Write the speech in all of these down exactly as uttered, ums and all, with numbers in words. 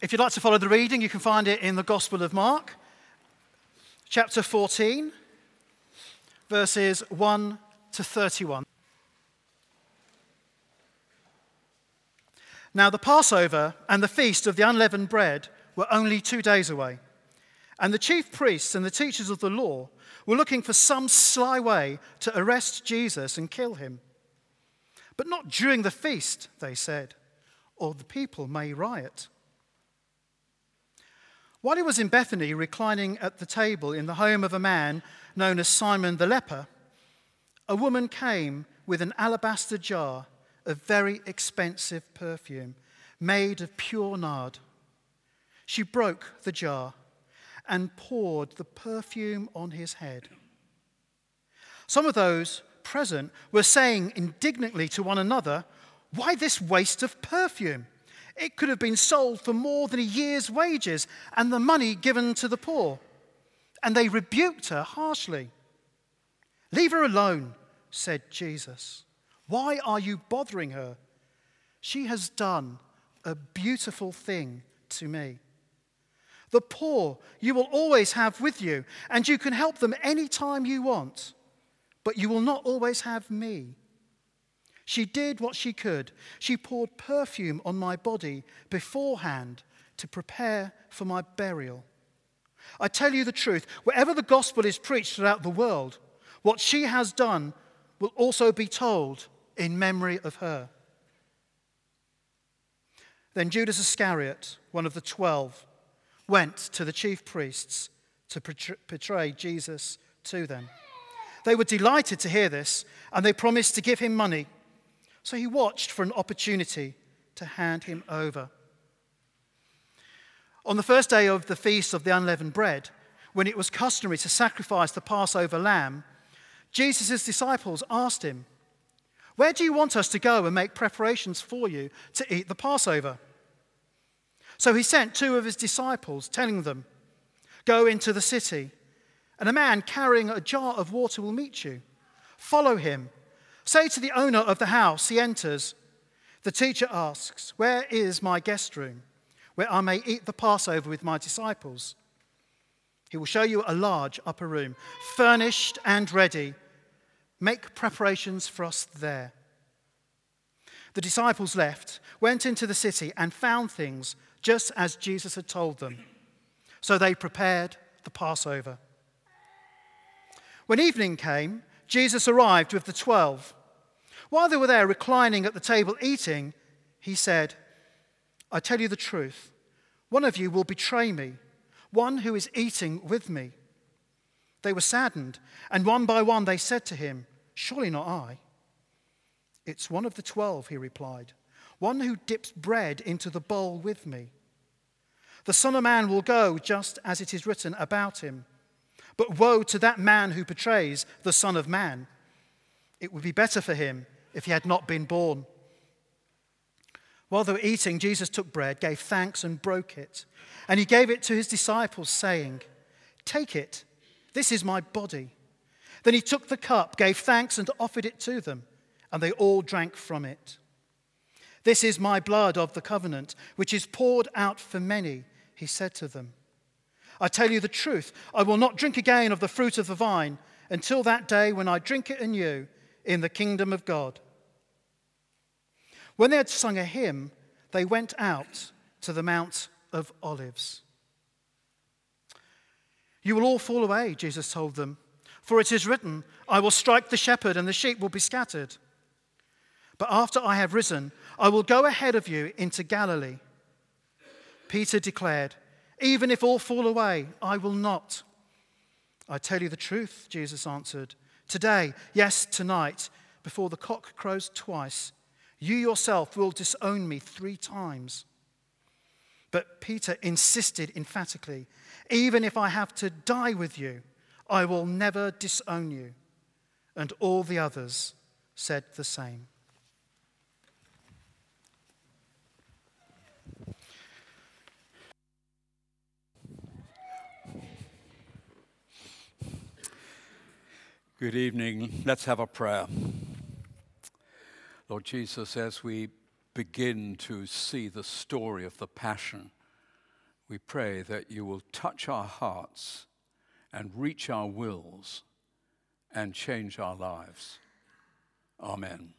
If you'd like to follow the reading, you can find it in the Gospel of Mark, chapter fourteen, verses one to thirty-one. Now the Passover and the feast of the unleavened bread were only two days away, and the chief priests and the teachers of the law were looking for some sly way to arrest Jesus and kill him. But not during the feast, they said, or the people may riot. While he was in Bethany, reclining at the table in the home of a man known as Simon the Leper, a woman came with an alabaster jar of very expensive perfume made of pure nard. She broke the jar and poured the perfume on his head. Some of those present were saying indignantly to one another, "Why this waste of perfume? It could have been sold for more than a year's wages and the money given to the poor." And they rebuked her harshly. "Leave her alone," said Jesus. "Why are you bothering her? She has done a beautiful thing to me. The poor you will always have with you, and you can help them any time you want, but you will not always have me." She did what she could. She poured perfume on my body beforehand to prepare for my burial. I tell you the truth, wherever the gospel is preached throughout the world, what she has done will also be told in memory of her. Then Judas Iscariot, one of the twelve, went to the chief priests to betray Jesus to them. They were delighted to hear this, and they promised to give him money. So he watched for an opportunity to hand him over. On the first day of the Feast of the Unleavened Bread, when it was customary to sacrifice the Passover lamb, Jesus' disciples asked him, "Where do you want us to go and make preparations for you to eat the Passover?" So he sent two of his disciples, telling them, "Go into the city, and a man carrying a jar of water will meet you. Follow him. Say to the owner of the house, 'He enters.' The teacher asks, 'Where is my guest room, where I may eat the Passover with my disciples?' He will show you a large upper room, furnished and ready. Make preparations for us there." The disciples left, went into the city, and found things just as Jesus had told them. So they prepared the Passover. When evening came, Jesus arrived with the twelve. While they were there reclining at the table eating, he said, "I tell you the truth, one of you will betray me, one who is eating with me." They were saddened, and one by one they said to him, "Surely not I." "It's one of the twelve," he replied, "one who dips bread into the bowl with me. The Son of Man will go just as it is written about him. But woe to that man who betrays the Son of Man. It would be better for him if he had not been born." While they were eating, Jesus took bread, gave thanks, and broke it. And he gave it to his disciples, saying, "Take it. This is my body." Then he took the cup, gave thanks, and offered it to them. And they all drank from it. "This is my blood of the covenant, which is poured out for many," he said to them. "I tell you the truth, I will not drink again of the fruit of the vine until that day when I drink it anew in the kingdom of God." When they had sung a hymn, they went out to the Mount of Olives. "You will all fall away," Jesus told them, "for it is written, 'I will strike the shepherd and the sheep will be scattered.' But after I have risen, I will go ahead of you into Galilee." Peter declared, "Even if all fall away, I will not." "I tell you the truth," Jesus answered, "today, yes, tonight, before the cock crows twice, you yourself will disown me three times." But Peter insisted emphatically, "Even if I have to die with you, I will never disown you." And all the others said the same. Good evening. Let's have a prayer. Lord Jesus, as we begin to see the story of the Passion we pray that you will touch our hearts and reach our wills and change our lives. Amen.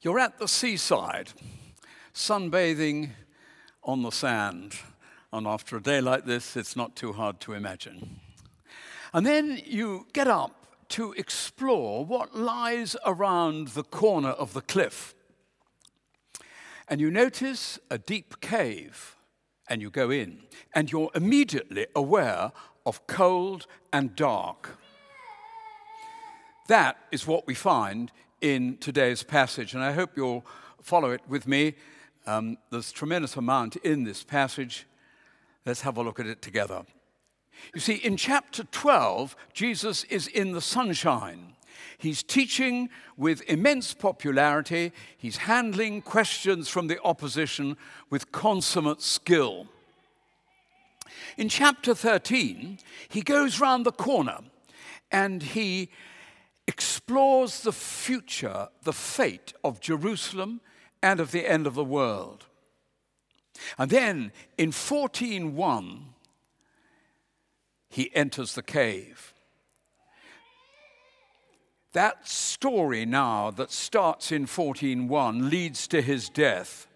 You're at the seaside, sunbathing on the sand. And after a day like this, it's not too hard to imagine. And then you get up to explore what lies around the corner of the cliff. And you notice a deep cave, and you go in. And you're immediately aware of cold and dark. That is what we find in today's passage, and I hope you'll follow it with me. Um, there's a tremendous amount in this passage. Let's have a look at it together. You see, in chapter twelve, Jesus is in the sunshine. He's teaching with immense popularity. He's handling questions from the opposition with consummate skill. In chapter thirteen, he goes round the corner and he explores the future, the fate of Jerusalem and of the end of the world. And then in fourteen one, he enters the cave. That story now that starts in fourteen one leads to his death.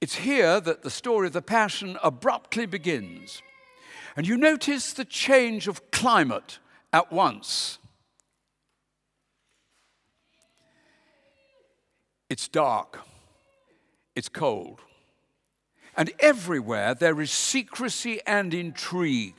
It's here that the story of the Passion abruptly begins. And you notice the change of climate at once. It's dark, it's cold, and everywhere there is secrecy and intrigue.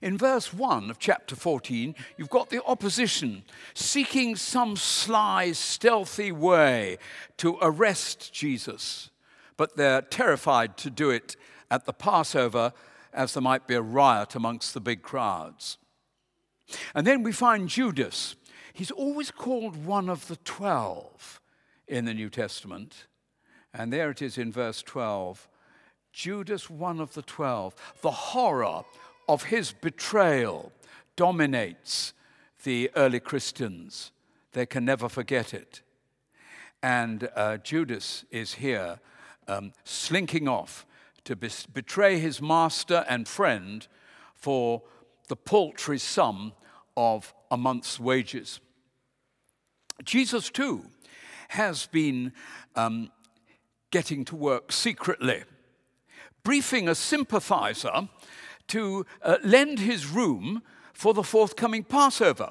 In verse one of chapter fourteen, you've got the opposition seeking some sly, stealthy way to arrest Jesus, but they're terrified to do it at the Passover, as there might be a riot amongst the big crowds. And then we find Judas. He's always called one of the twelve in the New Testament. And there it is in verse twelve. Judas, one of the twelve. The horror of his betrayal dominates the early Christians. They can never forget it. And uh, Judas is here um, slinking off to bes- betray his master and friend for the paltry sum of a month's wages. Jesus, too, has been um, getting to work secretly, briefing a sympathizer to uh, lend his room for the forthcoming Passover,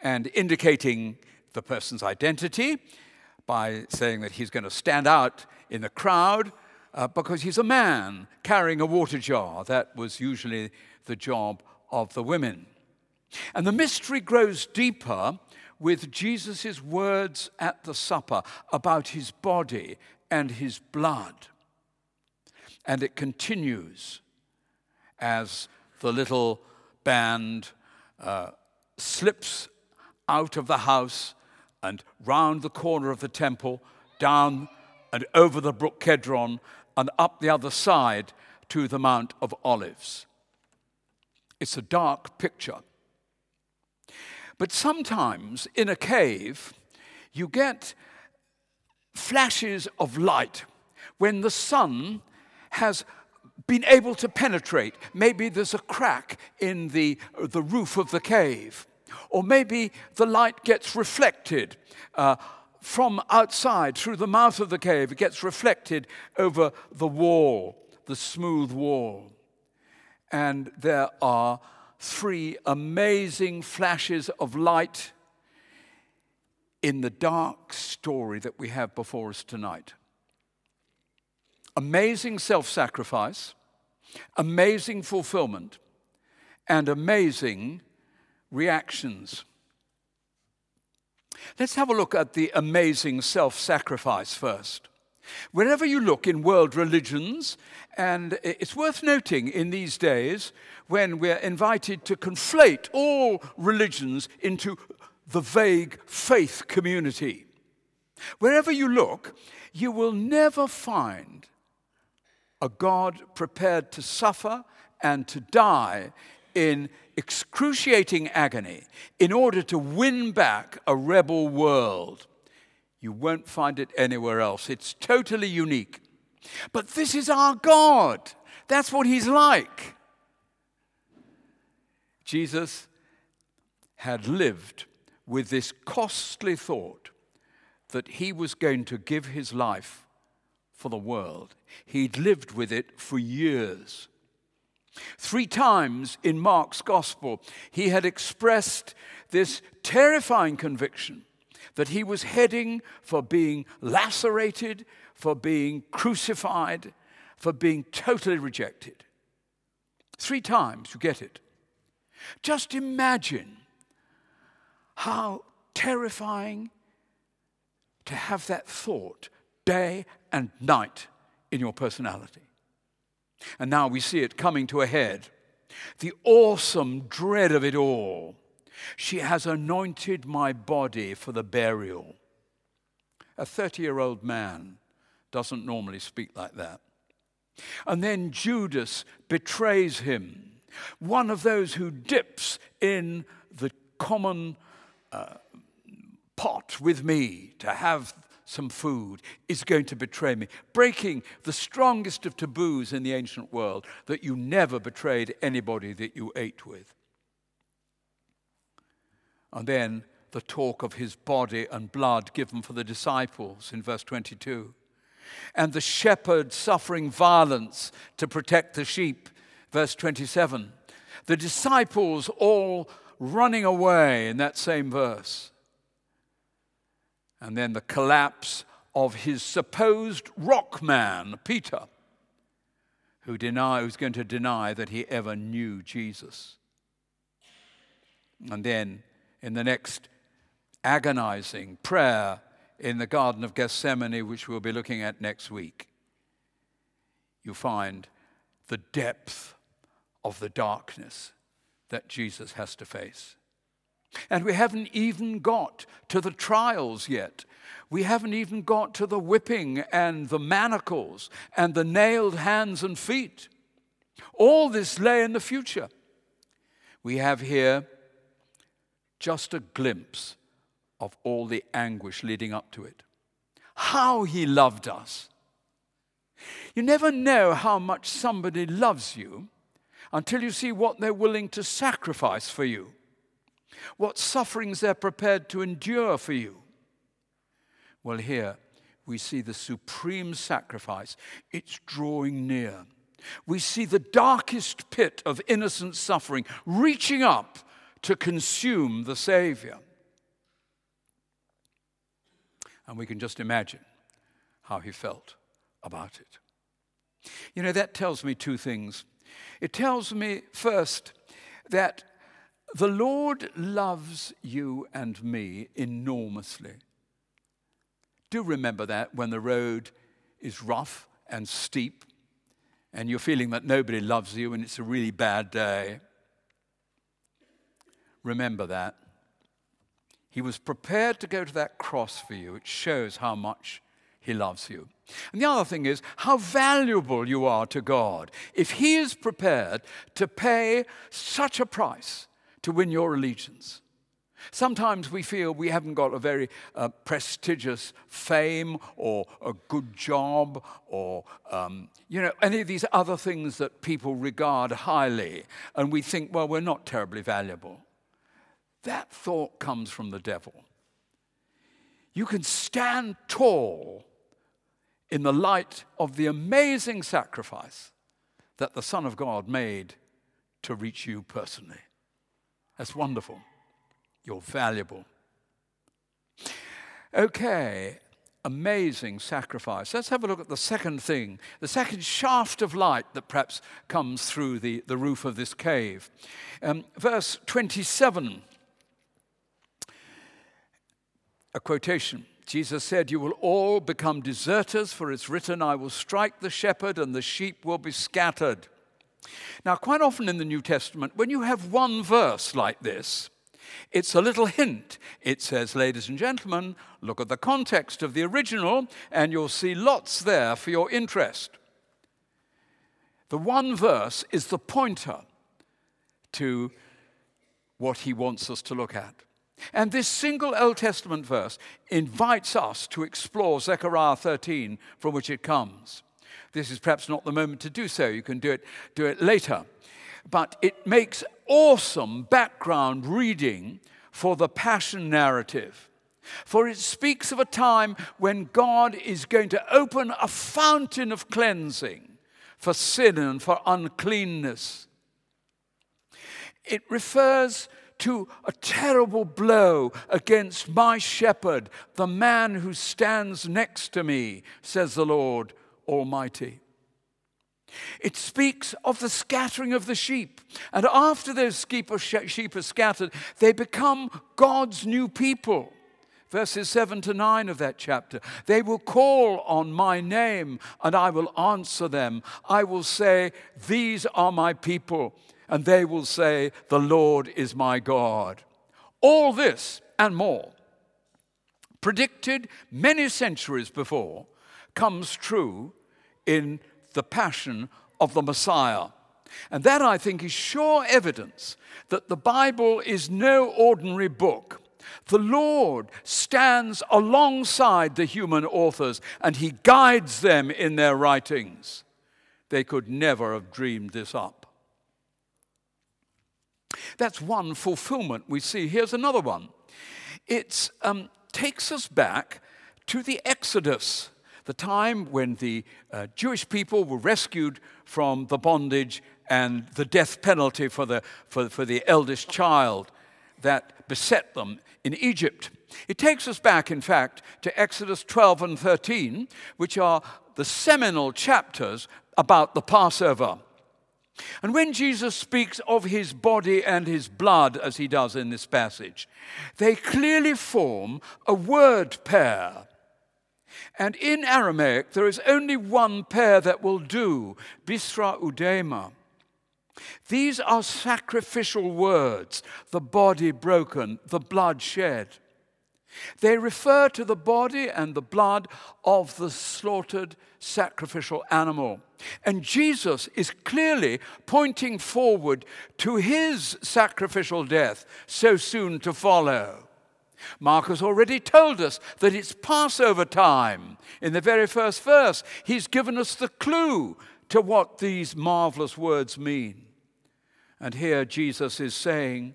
and indicating the person's identity by saying that he's going to stand out in the crowd uh, because he's a man carrying a water jar. That was usually the job of the women. And the mystery grows deeper with Jesus' words at the supper about his body and his blood. And it continues as the little band uh, slips out of the house and round the corner of the temple, down and over the brook Kedron, and up the other side to the Mount of Olives. It's a dark picture. But sometimes in a cave, you get flashes of light when the sun has been able to penetrate. Maybe there's a crack in the, the roof of the cave, or maybe the light gets reflected uh, from outside through the mouth of the cave. It gets reflected over the wall, the smooth wall. And there are three amazing flashes of light in the dark story that we have before us tonight. Amazing self-sacrifice, amazing fulfillment, and amazing reactions. Let's have a look at the amazing self-sacrifice first. Wherever you look in world religions, and it's worth noting in these days when we're invited to conflate all religions into the vague faith community. Wherever you look, you will never find a God prepared to suffer and to die in excruciating agony in order to win back a rebel world. You won't find it anywhere else. It's totally unique. But this is our God. That's what he's like. Jesus had lived with this costly thought that he was going to give his life for the world. He'd lived with it for years. Three times in Mark's Gospel, he had expressed this terrifying conviction that he was heading for being lacerated, for being crucified, for being totally rejected. Three times, you get it. Just imagine how terrifying to have that thought day and night in your personality. And now we see it coming to a head. The awesome dread of it all. She has anointed my body for the burial. A thirty-year-old man doesn't normally speak like that. And then Judas betrays him. One of those who dips in the common uh, pot with me to have some food is going to betray me. Breaking the strongest of taboos in the ancient world, that you never betrayed anybody that you ate with. And then the talk of his body and blood given for the disciples in verse twenty-two. And the shepherd suffering violence to protect the sheep, verse twenty-seven. The disciples all running away in that same verse. And then the collapse of his supposed rock man, Peter, who deny, who's going to deny that he ever knew Jesus. And then in the next agonizing prayer in the Garden of Gethsemane, which we'll be looking at next week, you find the depth of the darkness that Jesus has to face. And we haven't even got to the trials yet. We haven't even got to the whipping and the manacles and the nailed hands and feet. All this lay in the future. We have here just a glimpse of all the anguish leading up to it. How he loved us. You never know how much somebody loves you until you see what they're willing to sacrifice for you, what sufferings they're prepared to endure for you. Well, here we see the supreme sacrifice. It's drawing near. We see the darkest pit of innocent suffering reaching up to consume the Savior. And we can just imagine how he felt about it. You know, that tells me two things. It tells me, first, that the Lord loves you and me enormously. Do remember that when the road is rough and steep and you're feeling that nobody loves you and it's a really bad day. Remember that. He was prepared to go to that cross for you. It shows how much he loves you. And the other thing is how valuable you are to God. If he is prepared to pay such a price to win your allegiance. Sometimes we feel we haven't got a very uh, prestigious fame or a good job or, um, you know, any of these other things that people regard highly. And we think, well, we're not terribly valuable. That thought comes from the devil. You can stand tall in the light of the amazing sacrifice that the Son of God made to reach you personally. That's wonderful. You're valuable. Okay, amazing sacrifice. Let's have a look at the second thing, the second shaft of light that perhaps comes through the, the roof of this cave. Um, verse twenty-seven, a quotation. Jesus said, "You will all become deserters, for it's written, I will strike the shepherd and the sheep will be scattered." Now, quite often in the New Testament, when you have one verse like this, it's a little hint. It says, ladies and gentlemen, look at the context of the original, and you'll see lots there for your interest. The one verse is the pointer to what he wants us to look at. And this single Old Testament verse invites us to explore Zechariah thirteen, from which it comes. This is perhaps not the moment to do so. You can do it, do it later. But it makes awesome background reading for the Passion narrative. For it speaks of a time when God is going to open a fountain of cleansing for sin and for uncleanness. It refers to a terrible blow against my shepherd, the man who stands next to me, says the Lord Almighty. It speaks of the scattering of the sheep. And after those sheep are scattered, they become God's new people. Verses seven to nine of that chapter. They will call on my name, and I will answer them. I will say, these are my people. And they will say, the Lord is my God. All this and more, predicted many centuries before, comes true in the Passion of the Messiah. And that, I think, is sure evidence that the Bible is no ordinary book. The Lord stands alongside the human authors, and he guides them in their writings. They could never have dreamed this up. That's one fulfillment we see. Here's another one. It um, takes us back to the Exodus, the time when the uh, Jewish people were rescued from the bondage and the death penalty for the, for, for the eldest child that beset them in Egypt. It takes us back, in fact, to Exodus twelve and thirteen, which are the seminal chapters about the Passover. And when Jesus speaks of his body and his blood, as he does in this passage, they clearly form a word pair. And in Aramaic, there is only one pair that will do, bisra udema. These are sacrificial words, the body broken, the blood shed. They refer to the body and the blood of the slaughtered sacrificial animal. And Jesus is clearly pointing forward to his sacrificial death so soon to follow. Mark has already told us that it's Passover time. In the very first verse, he's given us the clue to what these marvelous words mean. And here Jesus is saying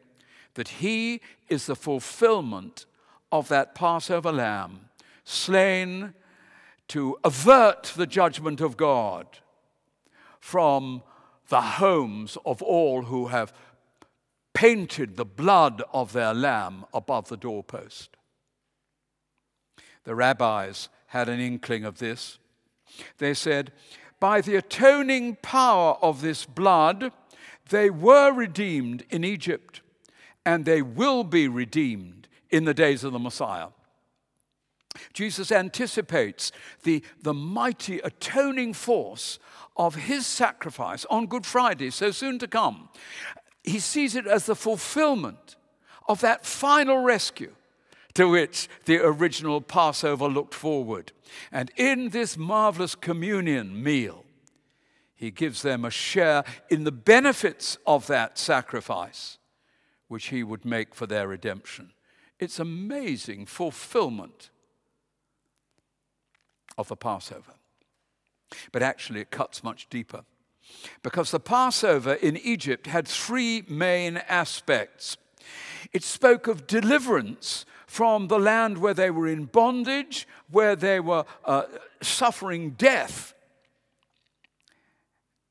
that he is the fulfillment of that Passover lamb, slain to avert the judgment of God from the homes of all who have painted the blood of their lamb above the doorpost. The rabbis had an inkling of this. They said, by the atoning power of this blood, they were redeemed in Egypt, and they will be redeemed in the days of the Messiah. Jesus anticipates the, the mighty atoning force of his sacrifice on Good Friday, so soon to come. He sees it as the fulfillment of that final rescue to which the original Passover looked forward. And in this marvelous communion meal, he gives them a share in the benefits of that sacrifice, which he would make for their redemption. It's amazing fulfillment of the Passover. But actually, it cuts much deeper, because the Passover in Egypt had three main aspects. It spoke of deliverance from the land where they were in bondage, where they were uh, suffering death,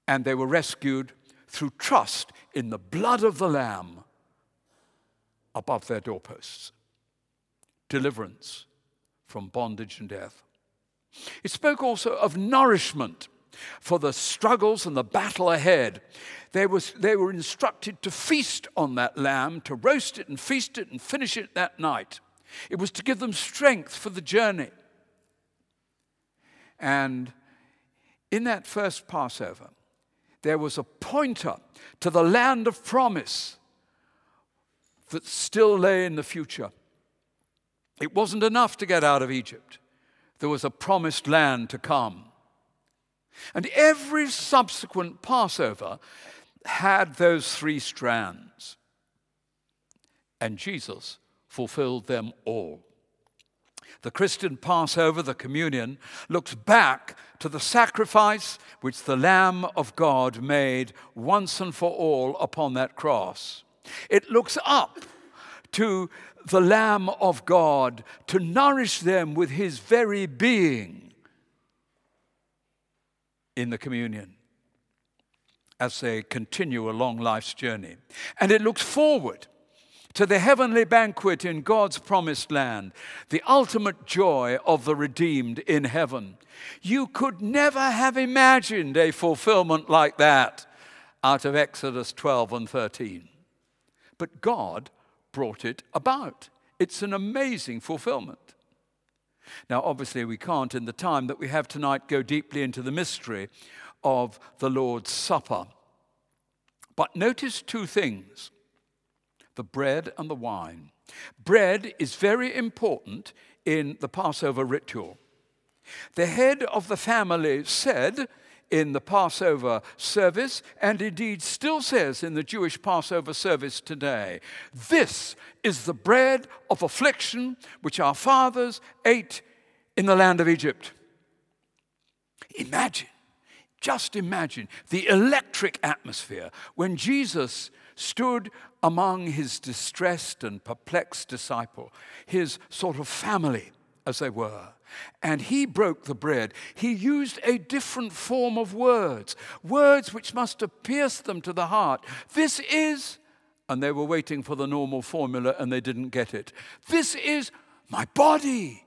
and they were rescued through trust in the blood of the Lamb above their doorposts. Deliverance from bondage and death. It spoke also of nourishment for the struggles and the battle ahead. They, was, they were instructed to feast on that lamb, to roast it and feast it and finish it that night. It was to give them strength for the journey. And in that first Passover, there was a pointer to the land of promise that still lay in the future. It wasn't enough to get out of Egypt. There was a promised land to come. And every subsequent Passover had those three strands. And Jesus fulfilled them all. The Christian Passover, the communion, looks back to the sacrifice which the Lamb of God made once and for all upon that cross. It looks up to the Lamb of God to nourish them with his very being in the communion as they continue along life's journey. And it looks forward to the heavenly banquet in God's promised land, the ultimate joy of the redeemed in heaven. You could never have imagined a fulfillment like that out of Exodus twelve and thirteen. But God brought it about. It's an amazing fulfillment. Now, obviously, we can't, in the time that we have tonight, go deeply into the mystery of the Lord's Supper. But notice two things: the bread and the wine. Bread is very important in the Passover ritual. The head of the family said in the Passover service, and indeed still says in the Jewish Passover service today, "This is the bread of affliction which our fathers ate in the land of Egypt." Imagine, just imagine the electric atmosphere when Jesus stood among his distressed and perplexed disciple, his sort of family as they were, and he broke the bread. He used a different form of words, words which must have pierced them to the heart. This is, and they were waiting for the normal formula and they didn't get it. This is my body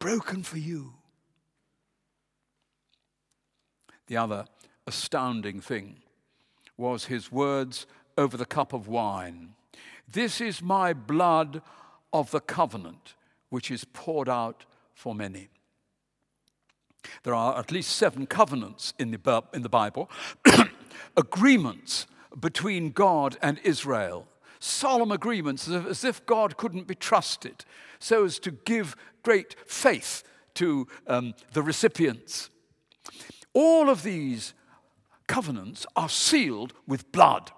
broken for you. The other astounding thing was his words over the cup of wine. "This is my blood of the covenant, which is poured out for many." There are at least seven covenants in the, in the Bible, agreements between God and Israel, solemn agreements as if God couldn't be trusted, so as to give great faith to um, the recipients. All of these covenants are sealed with blood,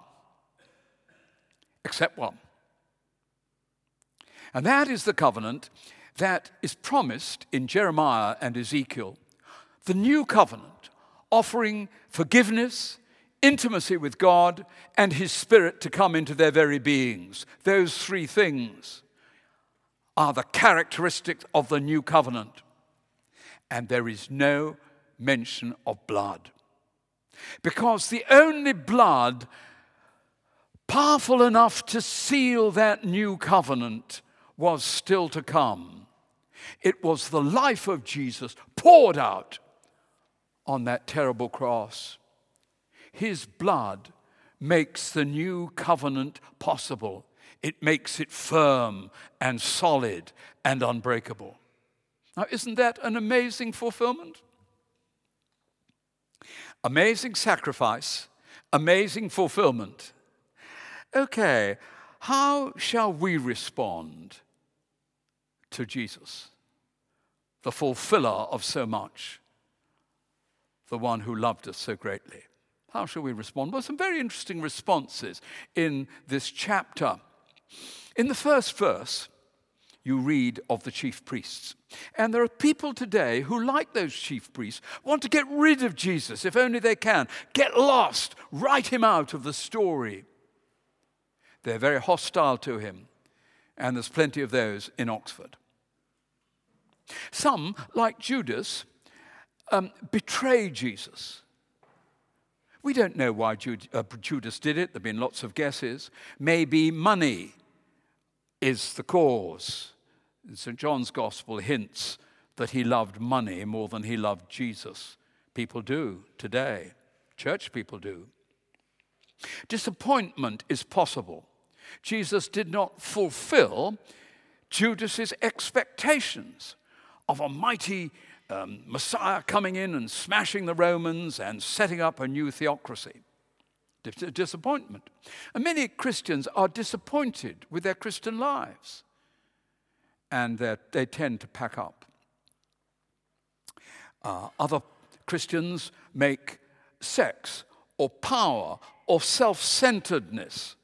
except one. And that is the covenant that is promised in Jeremiah and Ezekiel, the new covenant offering forgiveness, intimacy with God, and his Spirit to come into their very beings. Those three things are the characteristics of the new covenant. And there is no mention of blood, because the only blood powerful enough to seal that new covenant was still to come. It was the life of Jesus poured out on that terrible cross. His blood makes the new covenant possible. It makes it firm and solid and unbreakable. Now, isn't that an amazing fulfillment? Amazing sacrifice, amazing fulfillment. Okay, how shall we respond to Jesus, the fulfiller of so much, the one who loved us so greatly? How shall we respond? Well, some very interesting responses in this chapter. In the first verse, you read of the chief priests. And there are people today who, like those chief priests, want to get rid of Jesus, if only they can, get lost, write him out of the story. They're very hostile to him, and there's plenty of those in Oxford. Some, like Judas, um, betray Jesus. We don't know why Jude, uh, Judas did it. There have been lots of guesses. Maybe money is the cause. Saint John's Gospel hints that he loved money more than he loved Jesus. People do today. Church people do. Disappointment is possible. Jesus did not fulfill Judas's expectations of a mighty um, Messiah coming in and smashing the Romans and setting up a new theocracy. Disappointment. And many Christians are disappointed with their Christian lives, and they tend to pack up. Uh, other Christians make sex or power or self-centeredness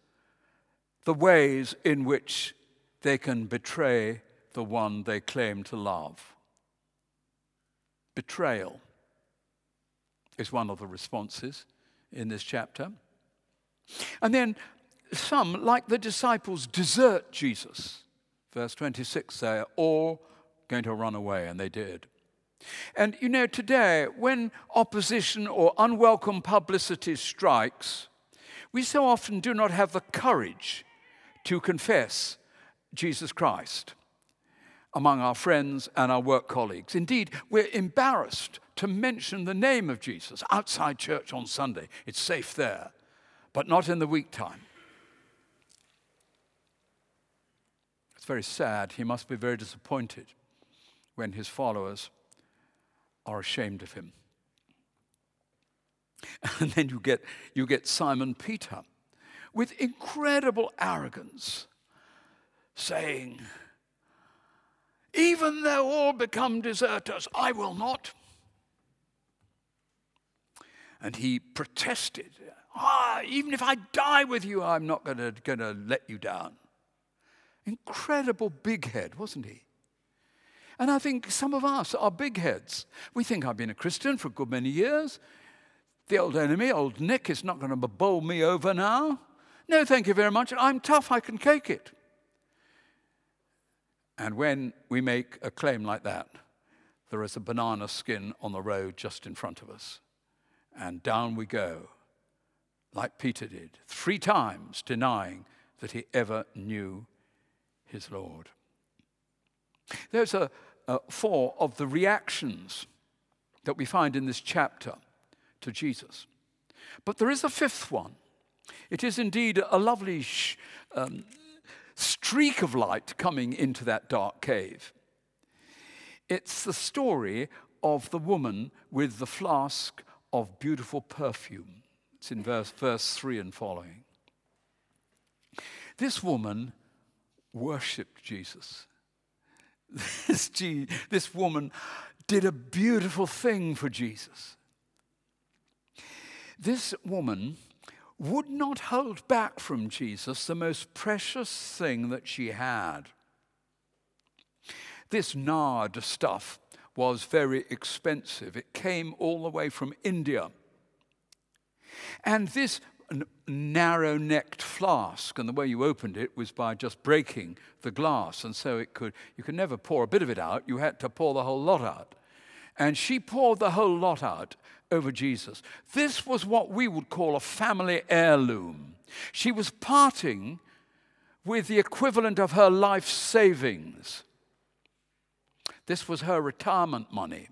the ways in which they can betray the one they claim to love. Betrayal is one of the responses in this chapter. And then some, like the disciples, desert Jesus. Verse twenty-six, they are all going to run away, and they did. And you know, today, when opposition or unwelcome publicity strikes, we so often do not have the courage to confess Jesus Christ among our friends and our work colleagues. Indeed, we're embarrassed to mention the name of Jesus outside church on Sunday. It's safe there, but not in the week time. It's very sad. He must be very disappointed when his followers are ashamed of him. And then you get you get Simon Peter with incredible arrogance saying, "Even though all become deserters, I will not." And he protested, "Ah, even if I die with you, I'm not going to going to let you down." Incredible big head, wasn't he? And I think some of us are big heads. We think, I've been a Christian for a good many years. The old enemy, old Nick, is not going to bowl me over now. No, thank you very much. I'm tough. I can take it. And when we make a claim like that, there is a banana skin on the road just in front of us. And down we go, like Peter did, three times denying that he ever knew his Lord. Those are uh, four of the reactions that we find in this chapter to Jesus. But there is a fifth one. It is indeed a lovely sh- um, streak of light coming into that dark cave. It's the story of the woman with the flask of beautiful perfume. It's in verse, verse three and following. This woman worshipped Jesus. This, this woman did a beautiful thing for Jesus. This woman would not hold back from Jesus the most precious thing that she had. This nard stuff was very expensive. It came all the way from India. And this n- narrow-necked flask, and the way you opened it was by just breaking the glass, and so it could you could never pour a bit of it out. You had to pour the whole lot out. And she poured the whole lot out over Jesus. This was what we would call a family heirloom. She was parting with the equivalent of her life savings. This was her retirement money.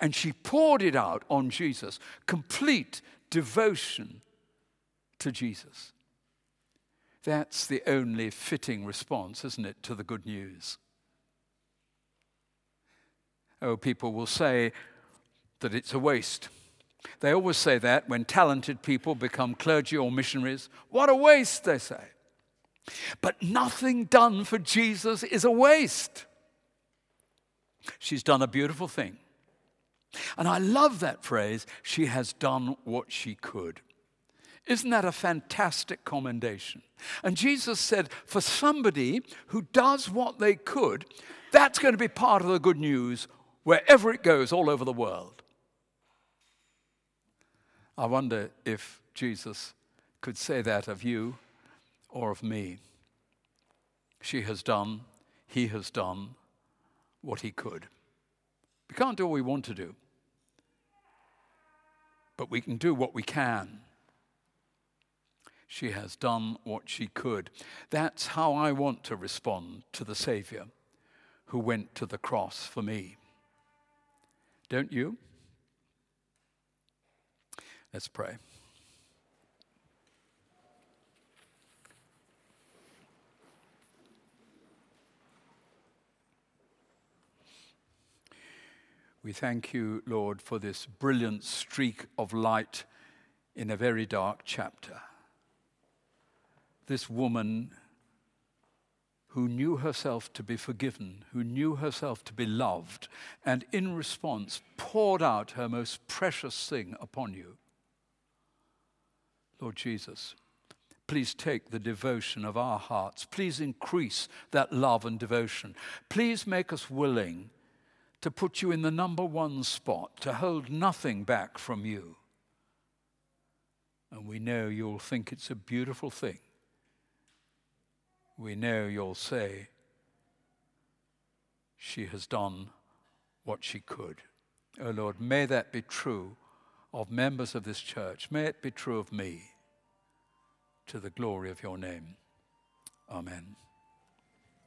And she poured it out on Jesus, complete devotion to Jesus. That's the only fitting response, isn't it, to the good news? Oh, people will say that it's a waste. They always say that when talented people become clergy or missionaries. What a waste, they say. But nothing done for Jesus is a waste. She's done a beautiful thing. And I love that phrase, she has done what she could. Isn't that a fantastic commendation? And Jesus said, for somebody who does what they could, that's going to be part of the good news wherever it goes, all over the world. I wonder if Jesus could say that of you or of me. She has done, he has done what he could. We can't do what we want to do, but we can do what we can. She has done what she could. That's how I want to respond to the Savior who went to the cross for me. Don't you? Let's pray. We thank you, Lord, for this brilliant streak of light in a very dark chapter. This woman who knew herself to be forgiven, who knew herself to be loved, and in response poured out her most precious thing upon you. Lord Jesus, Please take the devotion of our hearts. Please increase that love and devotion. Please make us willing to put you in the number one spot, to hold nothing back from you. And we know you'll think it's a beautiful thing. We know you'll say, she has done what she could. Oh Lord, may that be true of members of this church. May it be true of me, to the glory of your name. Amen.